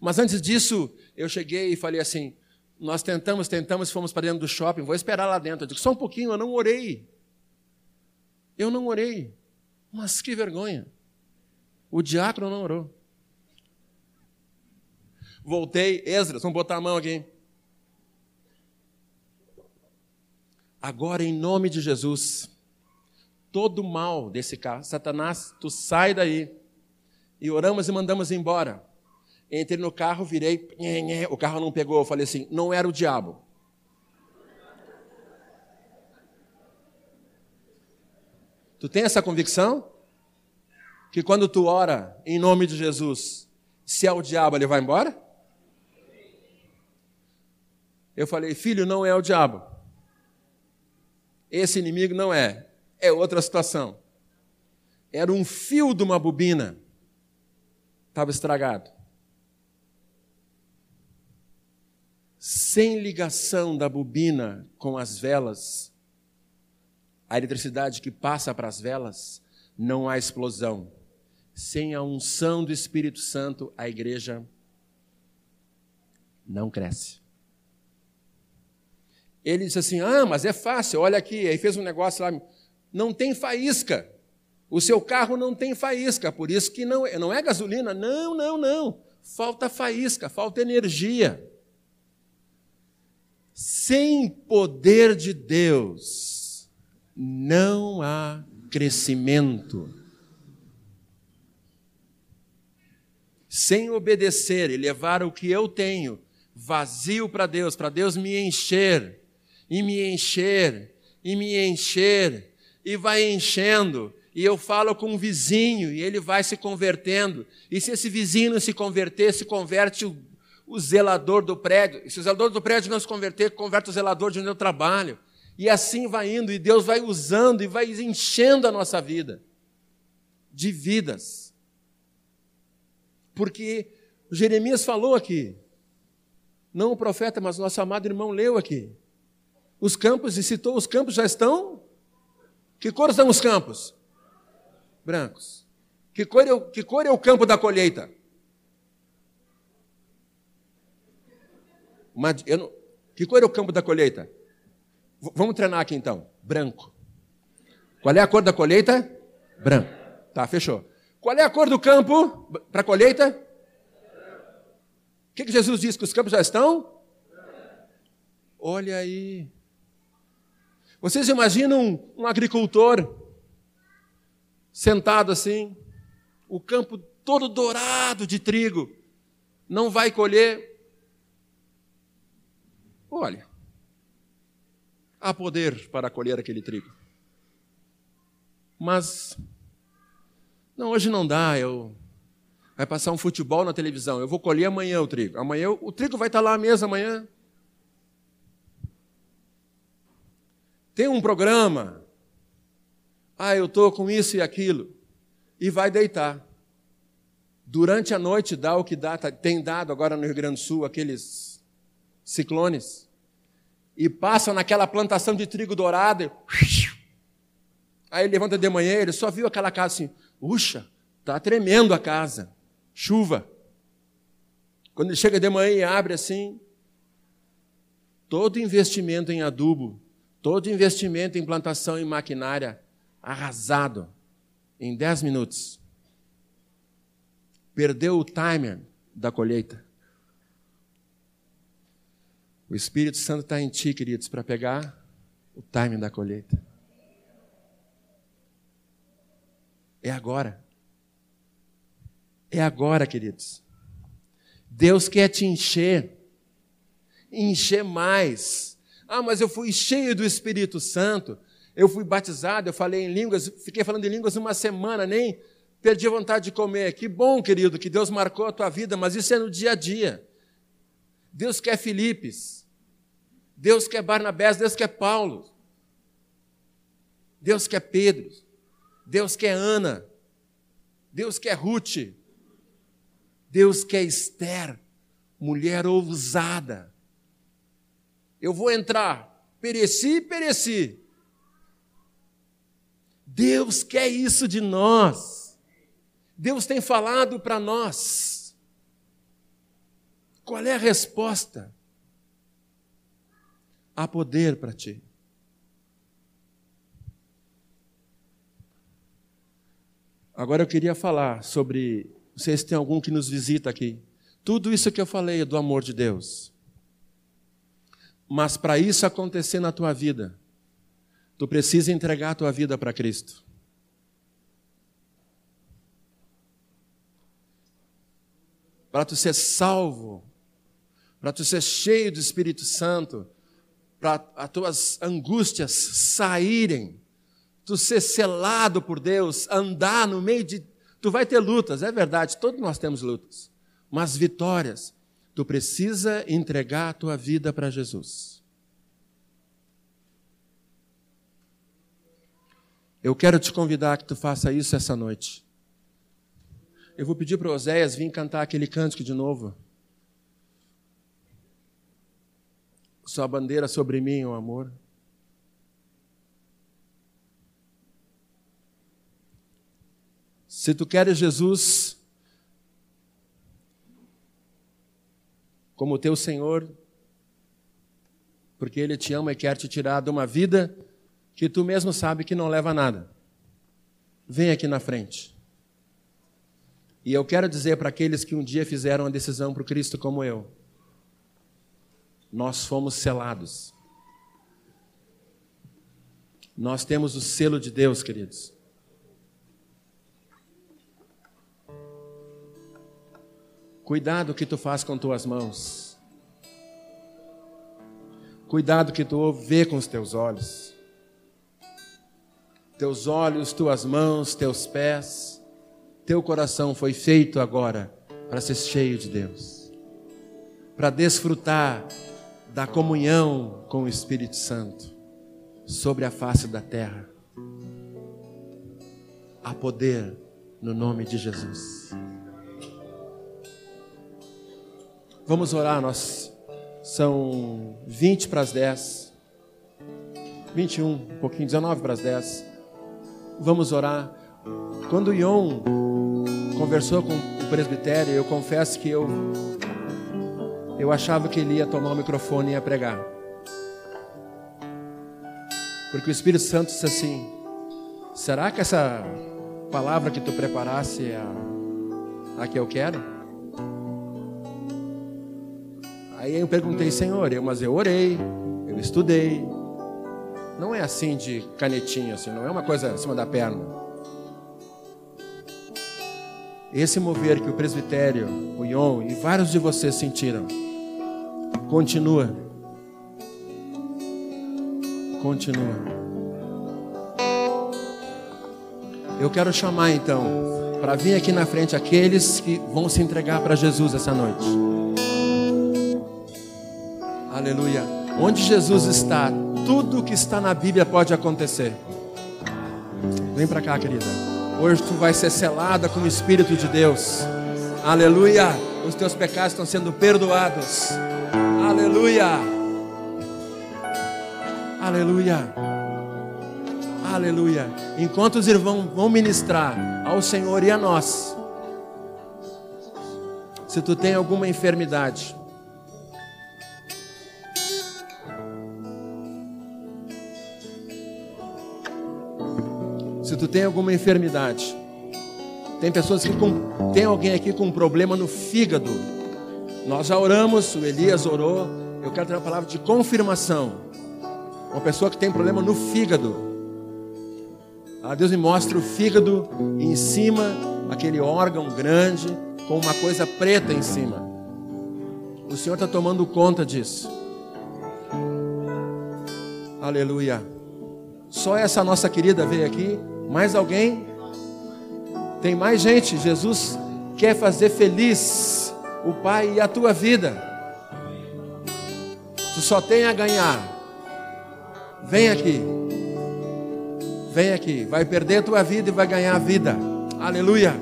Mas antes disso, eu cheguei e falei assim, nós tentamos, tentamos, fomos para dentro do shopping, vou esperar lá dentro. Eu digo, só um pouquinho, eu não orei. Eu não orei. Mas que vergonha. O diácono não orou. Voltei, Esdras, vamos botar a mão aqui. Agora, em nome de Jesus, todo o mal desse carro, Satanás, tu sai daí. E oramos e mandamos embora. Entrei no carro, virei, o carro não pegou. Eu falei assim, não era o diabo. Tu tem essa convicção? Que quando tu ora em nome de Jesus, se é o diabo, ele vai embora? Eu falei, filho, não é o diabo. Esse inimigo não é, é outra situação. Era um fio de uma bobina, estava estragado. Sem ligação da bobina com as velas, a eletricidade que passa para as velas, não há explosão. Sem a unção do Espírito Santo, a igreja não cresce. Ele disse assim, ah, mas é fácil, olha aqui. Aí fez um negócio lá, não tem faísca. O seu carro não tem faísca, por isso que não, não é gasolina. Não, não, não. Falta faísca, falta energia. Sem poder de Deus, não há crescimento. Sem obedecer e levar o que eu tenho vazio para Deus, para Deus me encher, e me encher, e me encher, e vai enchendo, e eu falo com um vizinho, e ele vai se convertendo, e se esse vizinho não se converter, se converte o, o zelador do prédio, e se o zelador do prédio não se converter, converte o zelador de onde eu trabalho, e assim vai indo, e Deus vai usando, e vai enchendo a nossa vida, de vidas, porque Jeremias falou aqui, não o profeta, mas o nosso amado irmão leu aqui. Os campos, e citou, os campos já estão? Que cor são os campos? Brancos. Que cor é o, que cor é o campo da colheita? Uma, eu não, que cor é o campo da colheita? V- vamos treinar aqui então. Branco. Qual é a cor da colheita? Branco. Tá, fechou. Qual é a cor do campo para a colheita? O que, que Jesus disse? Que os campos já estão? Olha aí. Vocês imaginam um, um agricultor sentado assim, o campo todo dourado de trigo, não vai colher. Olha, há poder para colher aquele trigo. Mas, não, hoje não dá, eu... vai passar um futebol na televisão, eu vou colher amanhã o trigo. Amanhã o trigo vai estar lá à mesa amanhã. Tem um programa. Ah, eu estou com isso e aquilo. E vai deitar. Durante a noite dá o que dá. Tem dado agora no Rio Grande do Sul aqueles ciclones. E passa naquela plantação de trigo dourado. Aí ele levanta de manhã, ele só viu aquela casa assim. Puxa, está tremendo a casa. Chuva. Quando ele chega de manhã e abre assim, todo investimento em adubo, todo investimento em plantação e maquinária arrasado em dez minutos. Perdeu o timer da colheita. O Espírito Santo está em ti, queridos, para pegar o timer da colheita. É agora. É agora, queridos. Deus quer te encher. Encher mais. Ah, mas eu fui cheio do Espírito Santo, eu fui batizado, eu falei em línguas, fiquei falando em línguas uma semana, nem perdi a vontade de comer. Que bom, querido, que Deus marcou a tua vida, mas isso é no dia a dia. Deus quer Filipes, Deus quer Barnabés, Deus quer Paulo, Deus quer Pedro, Deus quer Ana, Deus quer Ruth, Deus quer Esther, mulher ousada. Eu vou entrar, pereci, pereci. Deus quer isso de nós. Deus tem falado para nós. Qual é a resposta? Há poder para ti. Agora eu queria falar sobre, não sei se tem algum que nos visita aqui. Tudo isso que eu falei é do amor de Deus. Mas para isso acontecer na tua vida, tu precisa entregar a tua vida para Cristo. Para tu ser salvo, para tu ser cheio do Espírito Santo, para as tuas angústias saírem, tu ser selado por Deus, andar no meio de... Tu vai ter lutas, é verdade, todos nós temos lutas, mas vitórias. Tu precisa entregar a tua vida para Jesus. Eu quero te convidar que tu faça isso essa noite. Eu vou pedir para o Oséias vir cantar aquele cântico de novo. Sua bandeira sobre mim, o amor. Se tu queres Jesus como teu Senhor, porque Ele te ama e quer te tirar de uma vida que tu mesmo sabe que não leva a nada. Vem aqui na frente. E eu quero dizer para aqueles que um dia fizeram a decisão para o Cristo como eu, nós fomos selados. Nós temos o selo de Deus, queridos. Cuidado o que tu faz com tuas mãos. Cuidado o que tu vê com os teus olhos. Teus olhos, tuas mãos, teus pés. Teu coração foi feito agora para ser cheio de Deus. Para desfrutar da comunhão com o Espírito Santo sobre a face da terra. Há poder no nome de Jesus. Vamos orar, nós são vinte para as dez, vinte e um, um pouquinho, dezenove para as dez. Vamos orar. Quando o Ion conversou com o presbitério, eu confesso que eu, eu achava que ele ia tomar o microfone e ia pregar. Porque o Espírito Santo disse assim, será que essa palavra que tu preparasse é a, a que eu quero? Aí eu perguntei, Senhor, eu, mas eu orei, eu estudei. Não é assim de canetinha, assim, não é uma coisa em cima da perna. Esse mover que o presbitério, o Ion e vários de vocês sentiram, continua. Continua. Eu quero chamar então, para vir aqui na frente, aqueles que vão se entregar para Jesus essa noite. Aleluia. Onde Jesus está, tudo que está na Bíblia pode acontecer. Vem para cá, querida. Hoje tu vai ser selada com o Espírito de Deus. Aleluia. Os teus pecados estão sendo perdoados. Aleluia. Aleluia. Aleluia. Enquanto os irmãos vão ministrar ao Senhor e a nós, se tu tem alguma enfermidade, se tu tem alguma enfermidade, tem pessoas que com, tem alguém aqui com um problema no fígado. Nós já oramos, o Elias orou. Eu quero ter uma palavra de confirmação. Uma pessoa que tem problema no fígado. Ah, Deus me mostra o fígado em cima, aquele órgão grande, com uma coisa preta em cima. O Senhor está tomando conta disso. Aleluia. Só essa nossa querida veio aqui. Mais alguém? Tem mais gente. Jesus quer fazer feliz o Pai e a tua vida. Tu só tem a ganhar. Vem aqui. Vem aqui, vai perder a tua vida e vai ganhar a vida. Aleluia.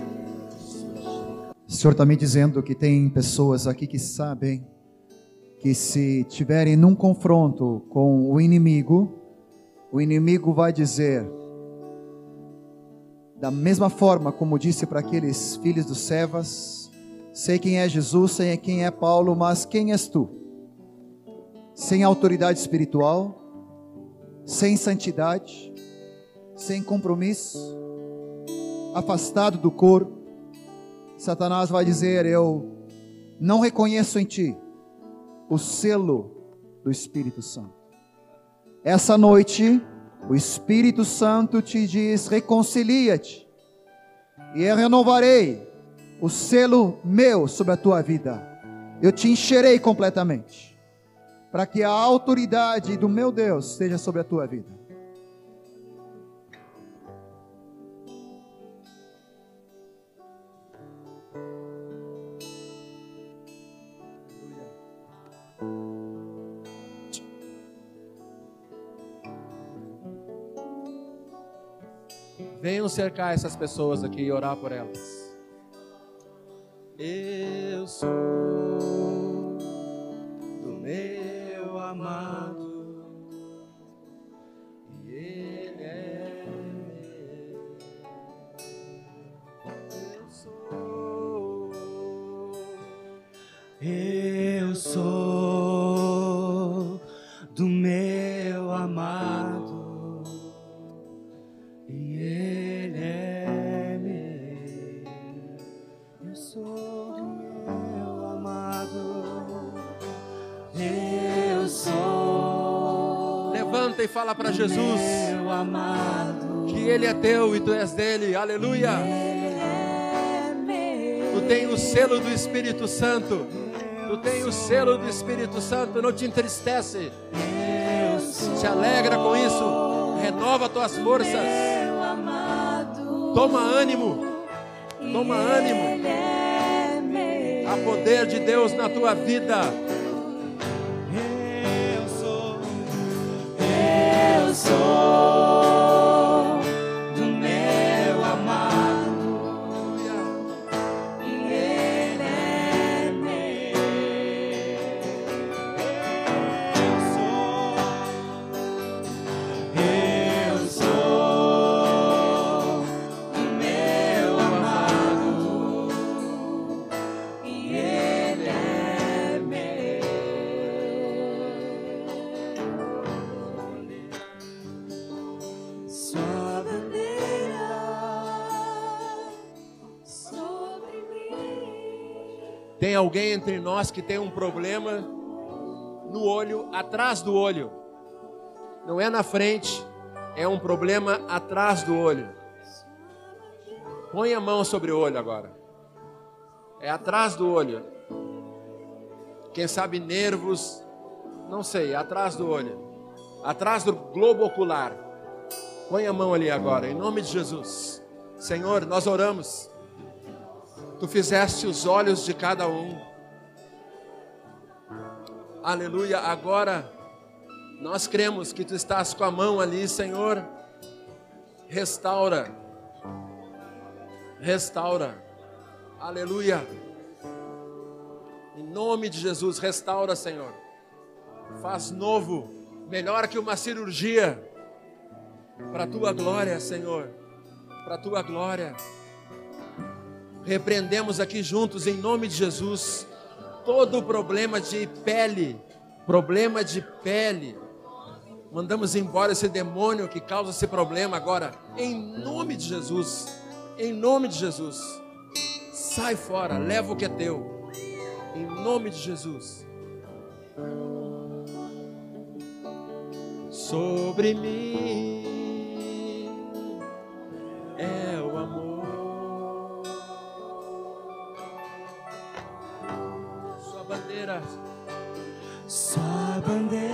O Senhor está me dizendo que tem pessoas aqui que sabem que se tiverem num confronto com o inimigo, o inimigo vai dizer, da mesma forma como disse para aqueles filhos do Sevas, sei quem é Jesus, sei quem é Paulo, mas quem és tu? Sem autoridade espiritual, sem santidade, sem compromisso, afastado do corpo, Satanás vai dizer, eu não reconheço em ti o selo do Espírito Santo. Essa noite, o Espírito Santo te diz, reconcilia-te, e eu renovarei o selo meu sobre a tua vida, eu te encherei completamente, para que a autoridade do meu Deus esteja sobre a tua vida. Venham cercar essas pessoas aqui e orar por elas. Eu sou do meu amado e ele é meu. Eu sou, eu sou do meu amado. E fala para Jesus que Ele é teu e tu és dele. Aleluia. Tu tem o selo do Espírito Santo. Tu tem o selo do Espírito Santo. Não te entristece. Te alegra com isso. Renova tuas forças. Toma ânimo. Toma ânimo. Há poder de Deus na tua vida. Eu sou do meu amado e ele é meu. Eu sou, eu sou do meu amado e ele é meu. Tem alguém entre nós que tem um problema no olho, atrás do olho. Não é na frente, é um problema atrás do olho. Põe a mão sobre o olho agora. é atrás do olho, quem sabe nervos, não sei, atrás do olho, atrás do globo ocular. Põe a mão ali agora, em nome de Jesus. Senhor, nós oramos, Tu fizeste os olhos de cada um, aleluia. Agora nós cremos que Tu estás com a mão ali, Senhor, restaura, restaura, aleluia, em nome de Jesus, restaura, Senhor, faz novo, melhor que uma cirurgia, para a Tua glória, Senhor, para a Tua glória. Repreendemos aqui juntos, em nome de Jesus, todo problema de pele, problema de pele, mandamos embora esse demônio que causa esse problema agora, em nome de Jesus, em nome de Jesus, sai fora, leva o que é teu, em nome de Jesus. Sobre mim é o amor, sua bandeira, sua bandeira.